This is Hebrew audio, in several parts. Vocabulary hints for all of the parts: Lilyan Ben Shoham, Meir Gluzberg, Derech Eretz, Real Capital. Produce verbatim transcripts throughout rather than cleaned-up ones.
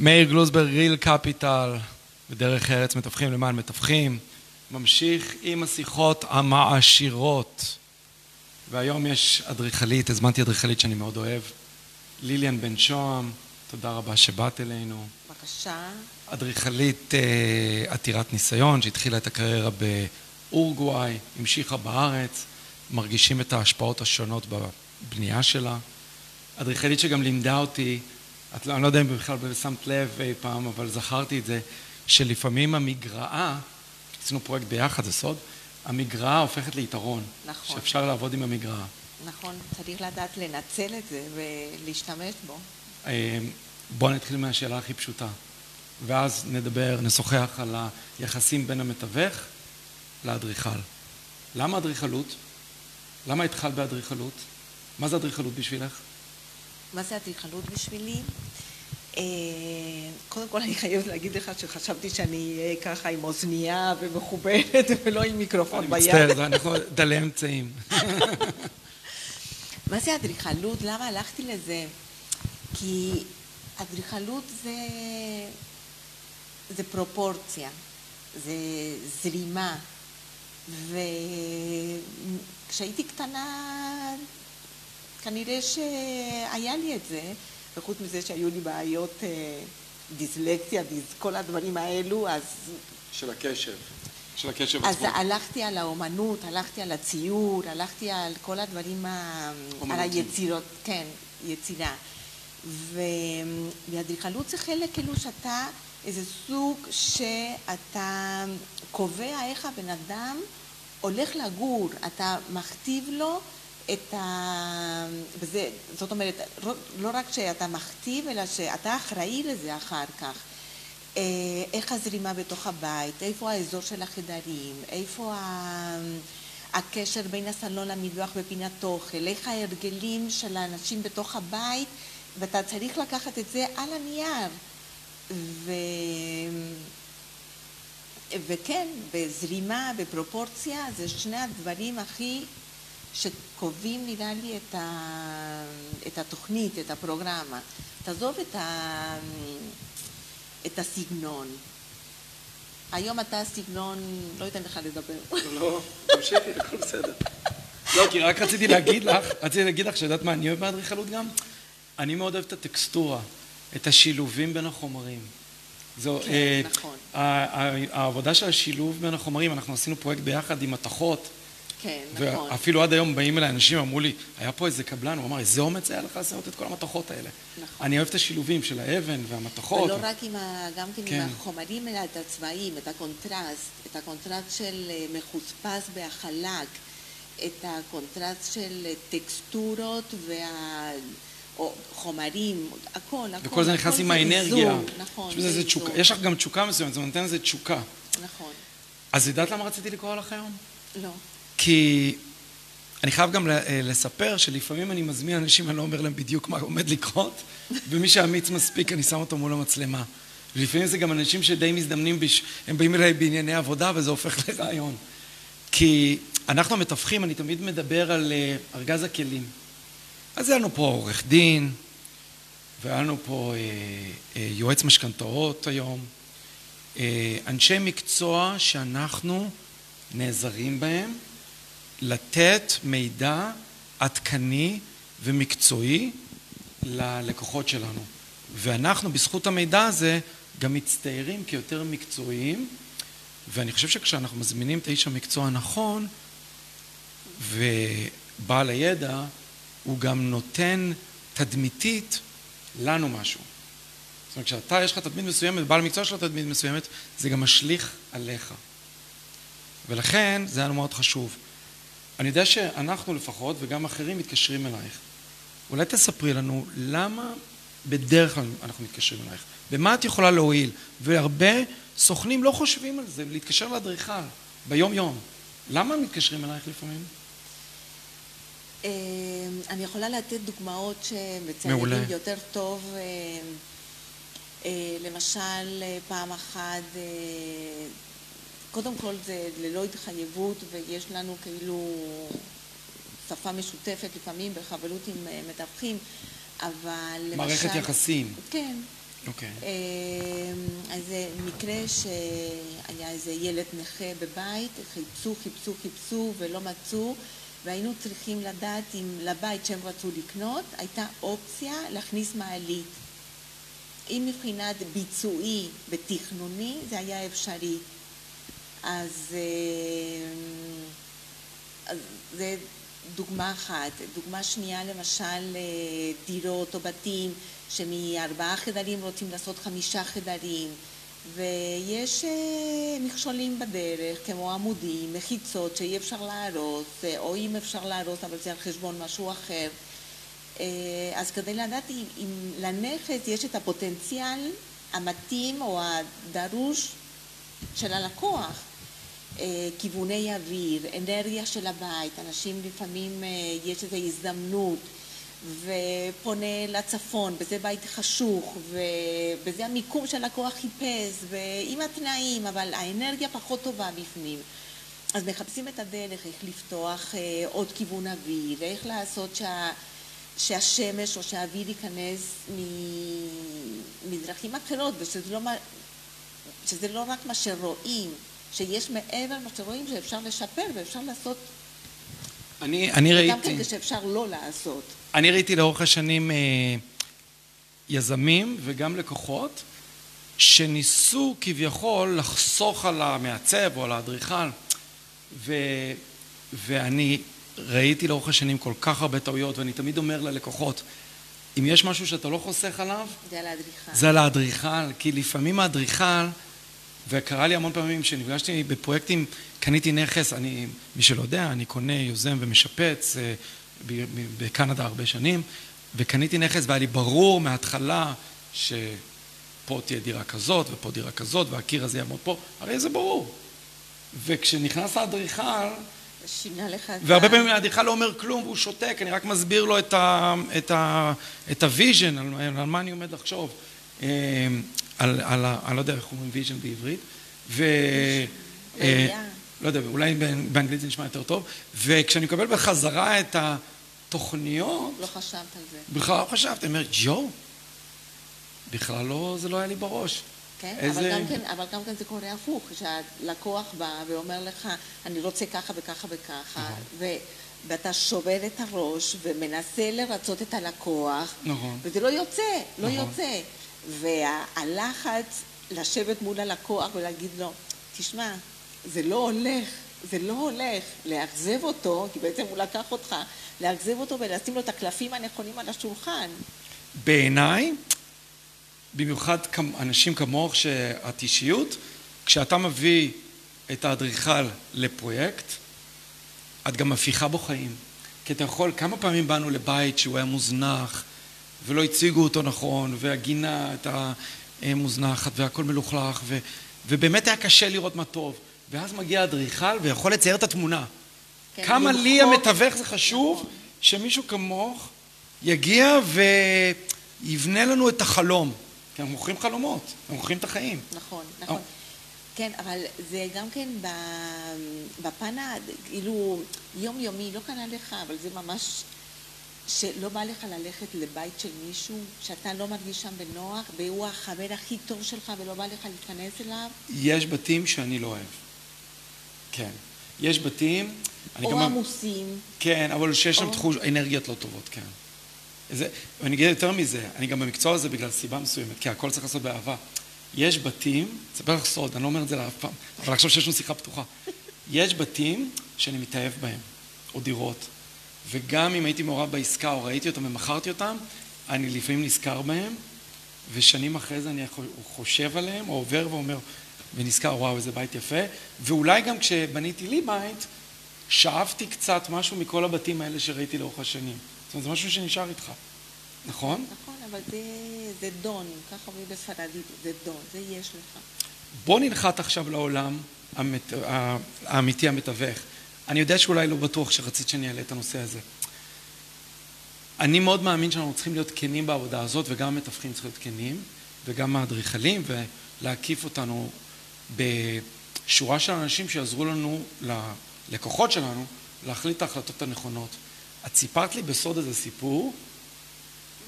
מאיר גלוזברג, ריל קפיטל ודרך ארץ, מתווכים למען מתווכים, ממשיך עם השיחות המעשירות. והיום יש אדריכלית, הזמנתי אדריכלית שאני מאוד אוהב, ליליאן בן שוהם, תודה רבה שבאת אלינו. בבקשה. אדריכלית אה, עתירת ניסיון שהתחילה את הקריירה באורוגוואי, המשיכה בארץ, מרגישים את ההשפעות השונות בבנייה שלה. אדריכלית שגם לימדה אותי, את, אני לא יודע אם בכלל שמת לב אי פעם, אבל זכרתי את זה, שלפעמים המגרעה, עשינו פרויקט ביחד, זה סוד, המגרעה הופכת ליתרון, נכון. שאפשר לעבוד עם המגרעה. נכון, צריך לדעת לנצל את זה ולהשתמש בו. בואו נתחיל מהשאלה הכי פשוטה, ואז נדבר, נשוחח על היחסים בין המתווך לאדריכל. למה אדריכלות? למה התחלת באדריכלות? מה זה אדריכלות בשבילך? מה זה אדריכלות בשבילי? קודם כל אני חייבת להגיד לך שחשבתי שאני ככה עם אוזנייה ומחוברת ולא עם מיקרופון ביד. אני מצטער, אנחנו דלי אמצעים. מה זה אדריכלות? למה הלכתי לזה? כי אדריכלות זה, זה פרופורציה, זה זרימה, וכשהייתי קטנה כנראה שהיה לי את זה, וחוץ מזה שהיו לי בעיות דיסלקציה, כל הדברים האלו, אז... של הקשב, של הקשב עצמו. אז הלכתי על האומנות, הלכתי על הציור, הלכתי על כל הדברים, על היצירות, כן, יצירה. ואדריכלות זה חלק כאילו שאתה, איזה סוג שאתה קובע איך הבן אדם הולך לגור, אתה מכתיב לו את ה... וזה, זאת אומרת, לא רק שאתה מכתיב, אלא שאתה אחראי לזה אחר כך. איך הזרימה בתוך הבית, איפה האזור של החדרים, איפה ה... הקשר בין הסלון למטבח ופינת אוכל, איך ההרגלים של האנשים בתוך הבית, ואתה צריך לקחת את זה על הנייר. ו... וכן, בזרימה, בפרופורציה, זה שני הדברים הכי... שקובעים נראה לי את, ה... את התוכנית, את הפרוגרמה. תעזוב את, ה... את הסגנון. היום אתה הסגנון, לא ייתן לך לדבר. לא, תמשיכי, הכל בסדר. לא, כי רק רציתי להגיד לך, רציתי להגיד לך שדעת מה, אני אוהב באדריכלות גם. אני מאוד אוהב את הטקסטורה, את השילובים בין החומרים. זו, כן, אה, נכון. העבודה של השילוב בין החומרים, אנחנו עשינו פרויקט ביחד עם מתכות, כן, נכון. ואפילו עד היום באים אליי אנשים, אמרו לי, היה פה איזה קבלן, הוא אמר, איזה אומץ היה לך לעשות את כל המתכות האלה. נכון. אני אוהב את השילובים של האבן והמתכות. ולא ו... רק עם, ה... גם כן כן. עם החומרים, אלא את הצבעים, את הקונטרסט, את הקונטרסט של מחוספס והחלק, את הקונטרסט של טקסטורות וה... או חומרים, הכל, הכל. וכל זה נכנס עם האנרגיה. זו, נכון. תשוק... יש לך גם תשוקה מסוימת, זה נותן איזה תשוקה. נכון. אז יודעת למה רציתי לקרוא לך היום? לא. כי אני חייב גם לספר שלפעמים אני מזמין אנשים, אני לא אומר להם בדיוק מה עומד לקרות, ומי שאמיץ מספיק אני שם אותו מול המצלמה. ולפעמים זה גם אנשים שדי מזדמנים, הם באים אליי בענייני עבודה וזה הופך לרעיון. כי אנחנו מתווכים, אני תמיד מדבר על ארגז הכלים. אז היה לנו פה עורך דין, והיה לנו פה יועץ משכנתאות היום, אנשי מקצוע שאנחנו נעזרים בהם, לתת מידע עדכני ומקצועי ללקוחות שלנו. ואנחנו בזכות המידע הזה גם מצטיירים כיותר מקצועיים, ואני חושב שכשאנחנו מזמינים את האיש המקצוע הנכון, ובעל הידע, הוא גם נותן תדמיתית לנו משהו. זאת אומרת, כשאתה יש לך תדמית מסוימת, בעל המקצוע שלו תדמית מסוימת, זה גם משליך עליך. ולכן זה היה מאוד חשוב. אני יודע שאנחנו לפחות וגם אחרים מתקשרים אלייך. אולי תספרי לנו למה בדרך כלל אנחנו מתקשרים אלייך. במה את יכולה להועיל? והרבה סוכנים לא חושבים על זה, להתקשר לאדריכל ביום יום. למה מתקשרים אלייך לפעמים? אני יכולה לתת דוגמאות שמציינים יותר טוב. למשל, פעם אחת... קודם כל זה ללא התחייבות ויש לנו כאילו שפה משותפת לפעמים בחברות עם מתווכים, אבל למשל... מערכת יחסים. כן. אוקיי. אז זה מקרה שהיה איזה ילד נכה בבית, חיפשו, חיפשו, חיפשו ולא מצאו, והיינו צריכים לדעת אם לבית שהם רצו לקנות, הייתה אופציה להכניס מעלית. אם מבחינת ביצועי ותכנוני, זה היה אפשרי. אז, אז זה דוגמה אחת. דוגמה שנייה, למשל, דירות או בתים שמארבעה חדרים רוצים לעשות חמישה חדרים, ויש מכשולים בדרך, כמו עמודים, מחיצות שאי אפשר להרוס, או אם אפשר להרוס, אבל זה על חשבון משהו אחר. אז כדי לדעת אם לנכס יש את הפוטנציאל המתאים או הדרוש של הלקוח, כיווני אוויר, אנרגיה של הבית, אנשים לפעמים יש איזו הזדמנות, ופונה לצפון, בזה בית חשוך, ובזה המיקום של הלקוח חיפש, ועם התנאים, אבל האנרגיה פחות טובה בפנים. אז מחפשים את הדרך, איך לפתוח עוד כיוון אוויר, איך לעשות שה... שהשמש או שהאוויר ייכנס מדרכים אחרות, ושזה לא, שזה לא רק מה שרואים, שיש מעבר מה שרואים שאפשר לשפר ואפשר לעשות, אני, אני ראיתי, גם כרגע שאפשר לא לעשות. אני ראיתי לאורך השנים אה, יזמים וגם לקוחות שניסו כביכול לחסוך על המעצב או על האדריכל, ו, ואני ראיתי לאורך השנים כל כך הרבה טעויות, ואני תמיד אומר ללקוחות, אם יש משהו שאתה לא חוסך עליו, זה על האדריכל. זה על האדריכל, כי לפעמים האדריכל, וקרה לי המון פעמים שנפגשתי בפרויקטים, קניתי נכס, אני, מי שלא יודע, אני קונה, יוזם ומשפץ, בקנדה הרבה שנים, וקניתי נכס, והיה לי ברור מההתחלה שפה תהיה דירה כזאת, ופה דירה כזאת, והקיר הזה יעמוד פה, הרי זה ברור. וכשנכנס האדריכל, והרבה פעמים האדריכל לא אומר כלום והוא שותק, אני רק מסביר לו את הוויז'ן, על מה אני עומד לחשוב, אני לא יודע איך אומרים ויז'ן בעברית, לא יודע, אולי באנגלית זה נשמע יותר טוב, וכשאני מקבל בחזרה את התוכניות, לא חשבת על זה. בכלל לא חשבת, אני אומר, ג'ו, בכלל לא, זה לא היה לי בראש. אבל גם כן, אבל גם כן זה קורה הפוך, שהלקוח בא ואומר לך, אני רוצה ככה וככה וככה, ואתה שובר את הראש ומנסה לרצות את הלקוח, וזה לא יוצא, לא יוצא. והלחץ לשבת מול הלקוח ולהגיד לו, תשמע, זה לא הולך, זה לא הולך, להחזב אותו, כי בעצם הוא לקח אותך, להחזב אותו ולשים לו את הקלפים הנכונים על השולחן. בעיניי, במיוחד אנשים כמוך שאת אישיות, כשאתה מביא את האדריכל לפרויקט, את גם מפיחה בו חיים. כי אתה יכול, כמה פעמים באנו לבית שהוא היה מוזנח, ולא הציגו אותו נכון, והגינה הייתה מוזנחת, והכל מלוכלך, ו, ובאמת היה קשה לראות מה טוב. ואז מגיע האדריכל ויכול לצייר את התמונה. כן, כמה לי המתווך זה חשוב, נכון. שמישהו כמוך יגיע ויבנה לנו את החלום. כי אנחנו מוכרים חלומות, אנחנו מוכרים את החיים. נכון, נכון. כן, אבל זה גם כן בפן, כאילו, יומיומי, לא קנה לך, אבל זה ממש, שלא בא לך ללכת לבית של מישהו, שאתה לא מרגיש שם בנוח, והוא החבר הכי טוב שלך, ולא בא לך להתכנס אליו? יש בתים שאני לא אוהב. כן. יש בתים, אני גם... או עמוסים. כן, אבל שיש שם תחוש, אנרגיות לא טובות, כן. זה, ואני אגיד יותר מזה, אני גם במקצוע הזה בגלל סיבה מסוימת, כי הכל צריך לעשות באהבה. יש בתים, ספר לך סוד, אני לא אומר את זה לאף פעם, אבל עכשיו שיש לנו שיחה פתוחה. יש בתים שאני מתאהב בהם, או דירות, וגם אם הייתי מעורב בעסקה או ראיתי אותם ומכרתי אותם, אני לפעמים נזכר בהם, ושנים אחרי זה אני חושב עליהם, או עובר ואומר, ונזכר, וואו, איזה בית יפה. ואולי גם כשבניתי לי בית, שאבתי קצת משהו מכל הבתים האלה שראיתי לאורך השנים. זאת אומרת, זה משהו שנשאר איתך, נכון? נכון, אבל זה, זה דון, ככה אומרים בספרדית, זה דון, זה יש לך. בוא ננחת עכשיו לעולם המת... האמיתי המתווך. אני יודע שאולי לא בטוח שרצית שאני אעלה את הנושא הזה. אני מאוד מאמין שאנחנו צריכים להיות כנים בעבודה הזאת, וגם המתווכים צריכים להיות כנים, וגם האדריכלים, ולהקיף אותנו בשורה של אנשים שיעזרו לנו, ללקוחות שלנו, להחליט את ההחלטות הנכונות. את סיפרת לי בסוד איזה סיפור,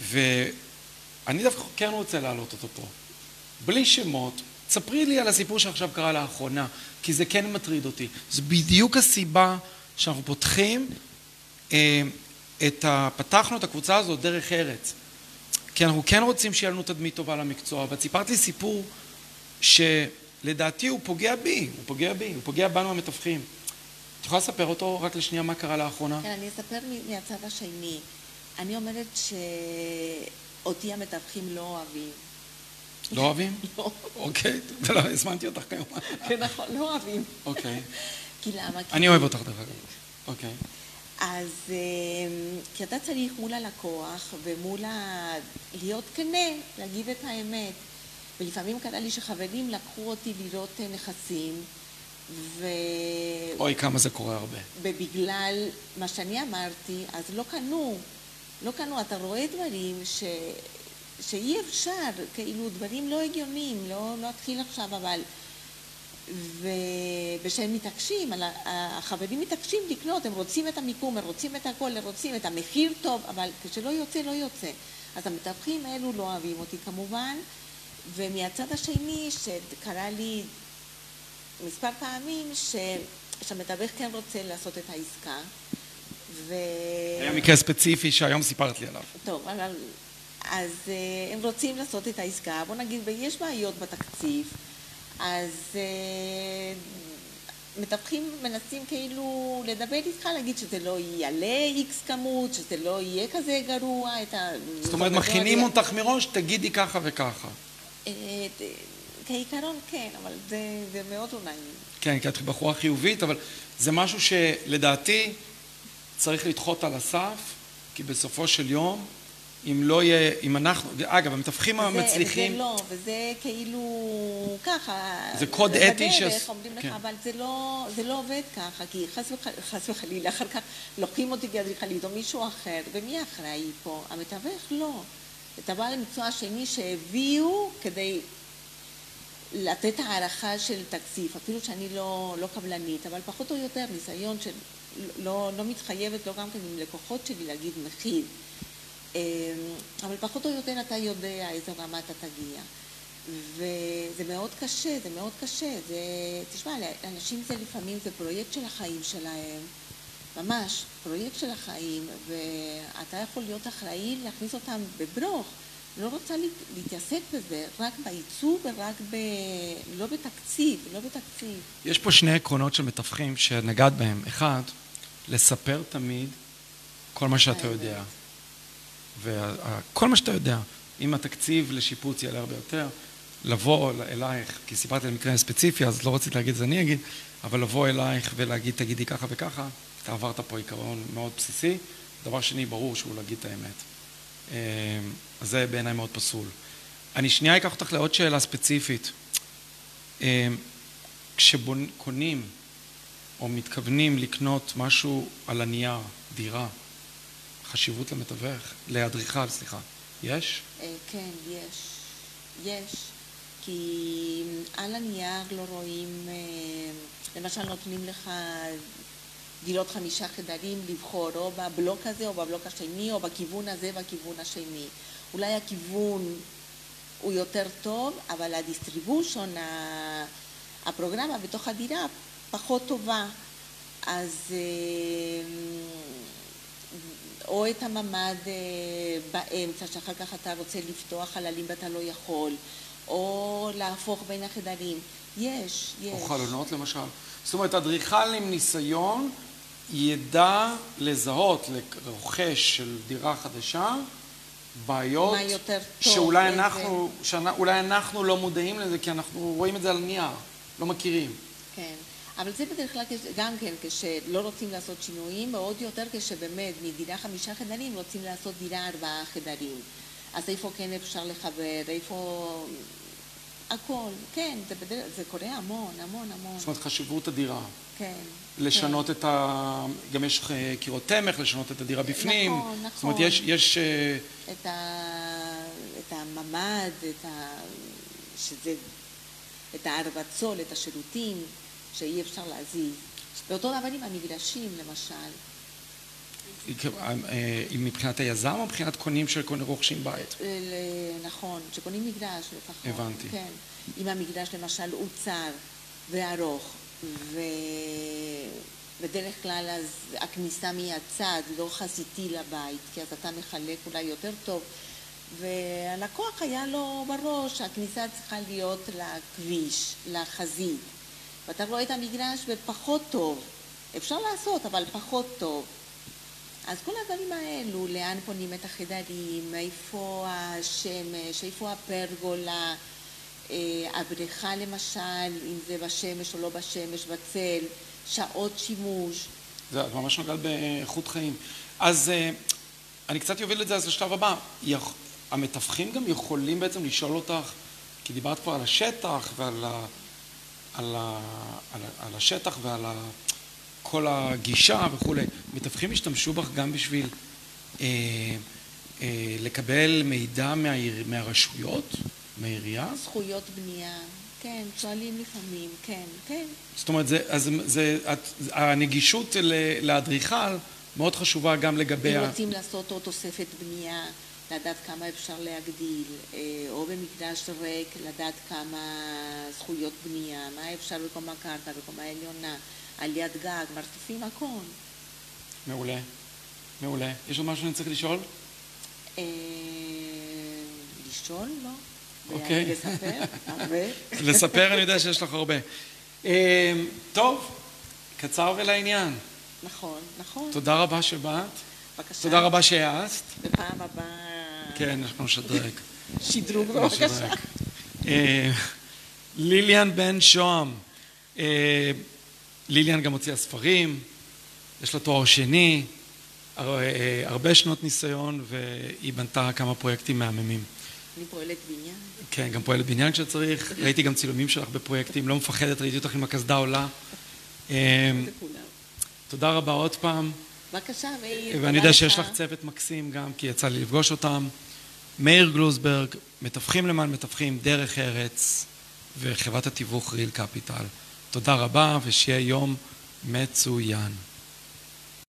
ואני דווקא כן רוצה להעלות אותו פה. בלי שמות, תספרי לי על הסיפור שעכשיו קרה לאחרונה, כי זה כן מטריד אותי. זו בדיוק הסיבה שאנחנו פותחים, את ה... פתחנו את הקבוצה הזאת דרך ארץ, כי אנחנו כן רוצים שיהיה לנו תדמית טובה למקצוע, אבל סיפרת לי סיפור שלדעתי הוא פוגע בי, הוא פוגע בי, הוא פוגע בנו המתווכים. את יכולה לספר אותו רק לשנייה מה קרה לאחרונה? כן, אני אספר מהצד השני. אני אומרת שאותי המתווכים לא אוהבים. לא אוהבים? לא. אוקיי, לא הזמנתי אותך כיום. כן, נכון, לא אוהבים. אוקיי. כי למה? אני אוהב אותך דרך אגב. אוקיי. אז כי אתה צריך מול הלקוח ומול ה... להיות כנה, להגיד את האמת. ולפעמים קרה לי שחברים לקחו אותי לראות נכסים, ו... אוי, כמה זה קורה הרבה. ובגלל מה שאני אמרתי, אז לא קנו. לא קנו, אתה רואה דברים ש... שאי אפשר, כאילו דברים לא הגיונים, לא, לא התחיל עכשיו, אבל... ובשהם מתעקשים, החברים מתעקשים לקנות, הם רוצים את המיקום, הם רוצים את הכל, הם רוצים את המחיר טוב, אבל כשלא יוצא, לא יוצא. אז המתווכים האלו לא אוהבים אותי כמובן, ומהצד השני שקרה לי מספר פעמים ש... שהמתווך כן רוצה לעשות את העסקה. ו... היה מקרה ספציפי שהיום סיפרת לי עליו. טוב, אבל... אז הם רוצים לעשות את העסקה, בוא נגיד, ויש בעיות בתקציב, אז uh, מתווכים מנסים כאילו לדבר איתך, להגיד שזה לא יעלה איקס כמות, שזה לא יהיה כזה גרוע. את ה... זאת אומרת, מכינים היה... אותך מראש, תגידי ככה וככה. Uh, כעיקרון כן, אבל זה, זה מאוד אולי. כן, כי את בחורה חיובית, אבל זה משהו שלדעתי צריך לדחות על הסף, כי בסופו של יום, אם לא יהיה, אם אנחנו, אגב, המתווכים המצליחים... זה לא, וזה כאילו ככה. זה קוד אתי ש... אבל זה לא עובד ככה, כי חס וחלילה, אחר כך לוקחים אותי כאדריכלית או מישהו אחר, ומי אחראי פה? המתווך לא. אתה בא למצוא השני שהביאו כדי לתת הערכה של תקציב, אפילו שאני לא קבלנית, אבל פחות או יותר ניסיון שלא מתחייבת, לא גם כן עם לקוחות שלי להגיד מחיר. אבל פחות או יותר אתה יודע איזה רמה אתה תגיע, וזה מאוד קשה, זה מאוד קשה, זה, תשמע, אנשים זה לפעמים, זה פרויקט של החיים שלהם, ממש, פרויקט של החיים, ואתה יכול להיות אחראי להכניס אותם בברוך, לא רוצה להתעסק בזה, רק בייצוא ורק ב... לא בתקציב, לא בתקציב. יש פה שני עקרונות של מתווכים שנגעת בהם, אחד, לספר תמיד כל מה שאתה יודע. וכל מה שאתה יודע, אם התקציב לשיפוץ יעלה הרבה יותר, לבוא אלייך, כי סיפרת על מקרה ספציפי, אז לא רצית להגיד, זה אני אגיד, אבל לבוא אלייך ולהגיד, תגידי ככה וככה, אתה עברת פה עיקרון מאוד בסיסי, דבר שני, ברור שהוא להגיד את האמת. אז זה בעיניי מאוד פסול. אני שנייה אקח אותך לעוד שאלה ספציפית. כשקונים או מתכוונים לקנות משהו על הנייר, דירה, חשיבות למתווך, לאדריכל, סליחה. יש? כן, יש. יש. כי על הנייר לא רואים, למשל נותנים לך דירות חמישה חדרים לבחור, או בבלוק הזה, או בבלוק השני, או בכיוון הזה, בכיוון השני. אולי הכיוון הוא יותר טוב, אבל הדיסטריבושון, הפרוגרמה בתוך הדירה פחות טובה. אז... או את הממד באמצע, שאחר כך אתה רוצה לפתוח חללים ואתה לא יכול, או להפוך בין החדרים. יש, יש. או חלונות למשל. זאת אומרת, אדריכל עם ניסיון ידע לזהות, לרוכש של דירה חדשה, בעיות שאולי אנחנו, שאולי אנחנו לא מודעים לזה, כי אנחנו רואים את זה על נייר, לא מכירים. כן. אבל זה בדרך כלל גם כן, כשלא רוצים לעשות שינויים, ועוד יותר כשבאמת מדירה חמישה חדרים רוצים לעשות דירה ארבעה חדרים. אז איפה כן אפשר לחבר, איפה... הכל, כן, זה, בדרך... זה קורה המון, המון, המון. זאת אומרת, חשיבות הדירה. כן. לשנות כן. את ה... גם יש קירות תמך, לשנות את הדירה בפנים. נכון, נכון. זאת אומרת, יש... יש... את, ה... את הממד, את, ה... שזה... את ההרבצול, את השירותים. שאי אפשר להזיז. באותו דבר עם המגרשים, למשל. אם מבחינת היזם או מבחינת קונים שרוכשים בית? נכון, שקונים מגדש לפחות. הבנתי. כן. אם המקדש למשל הוא צר וארוך, ובדרך כלל אז הכניסה מהצד לא חזיתי לבית, כי אז אתה מחלק אולי יותר טוב, והלקוח היה לו בראש, הכניסה צריכה להיות לכביש, לחזית, ואתה רואה את המגרש בפחות טוב, אפשר לעשות אבל פחות טוב. אז כל הדברים האלו, לאן פונים את החדרים, איפה השמש, איפה הפרגולה, הבריכה למשל, אם זה בשמש או לא בשמש, בצל, שעות שימוש. זה ממש נוגע באיכות חיים. אז אני קצת יוביל את זה אז לשלב הבא. המתווכים גם יכולים בעצם לשאול אותך, כי דיברת פה על השטח ועל ה... על ה... על ה... על השטח ועל ה... כל הגישה וכו'. מתווכים השתמשו בך גם בשביל אה, אה, לקבל מידע מהעיר, מהרשויות, מהעירייה? זכויות בנייה, כן, שואלים לפעמים, כן, כן. זאת אומרת, זה, אז, זה, את, הנגישות לאדריכל מאוד חשובה גם לגבי... אם רוצים ה... לעשות עוד תוספת בנייה, לדעת כמה אפשר להגדיל, או במקדש ריק, לדעת כמה זכויות בנייה, מה אפשר בקומה קרקע, בקומה עליונה, על יד גג, מרתפים הכל. מעולה, מעולה. יש עוד משהו שאני צריך לשאול? אה... לשאול? לא. אוקיי. לספר? הרבה. לספר אני יודע שיש לך הרבה. טוב, קצר ולעניין. נכון, נכון. תודה רבה שבאת. בבקשה. תודה רבה שהעסת. בפעם הבאה... כן, אנחנו נשדרג. שדרוג, בבקשה. ליליאן בן שוהם. ליליאן גם הוציאה ספרים, יש לה תואר שני, הרבה שנות ניסיון, והיא בנתה כמה פרויקטים מהממים. אני פועלת בניין. כן, גם פועלת בניין כשצריך. ראיתי גם צילומים שלך בפרויקטים, לא מפחדת, ראיתי אותך עם הקסדה עולה. תודה רבה עוד פעם. בבקשה, מאיר. ואני יודע שיש לך צוות מקסים גם, כי יצא לי לפגוש אותם. מאיר גלוזברג, מתווכים למען מתווכים, דרך ארץ, וחברת התיווך ריל קפיטל. תודה רבה ושיהיה יום מצוין.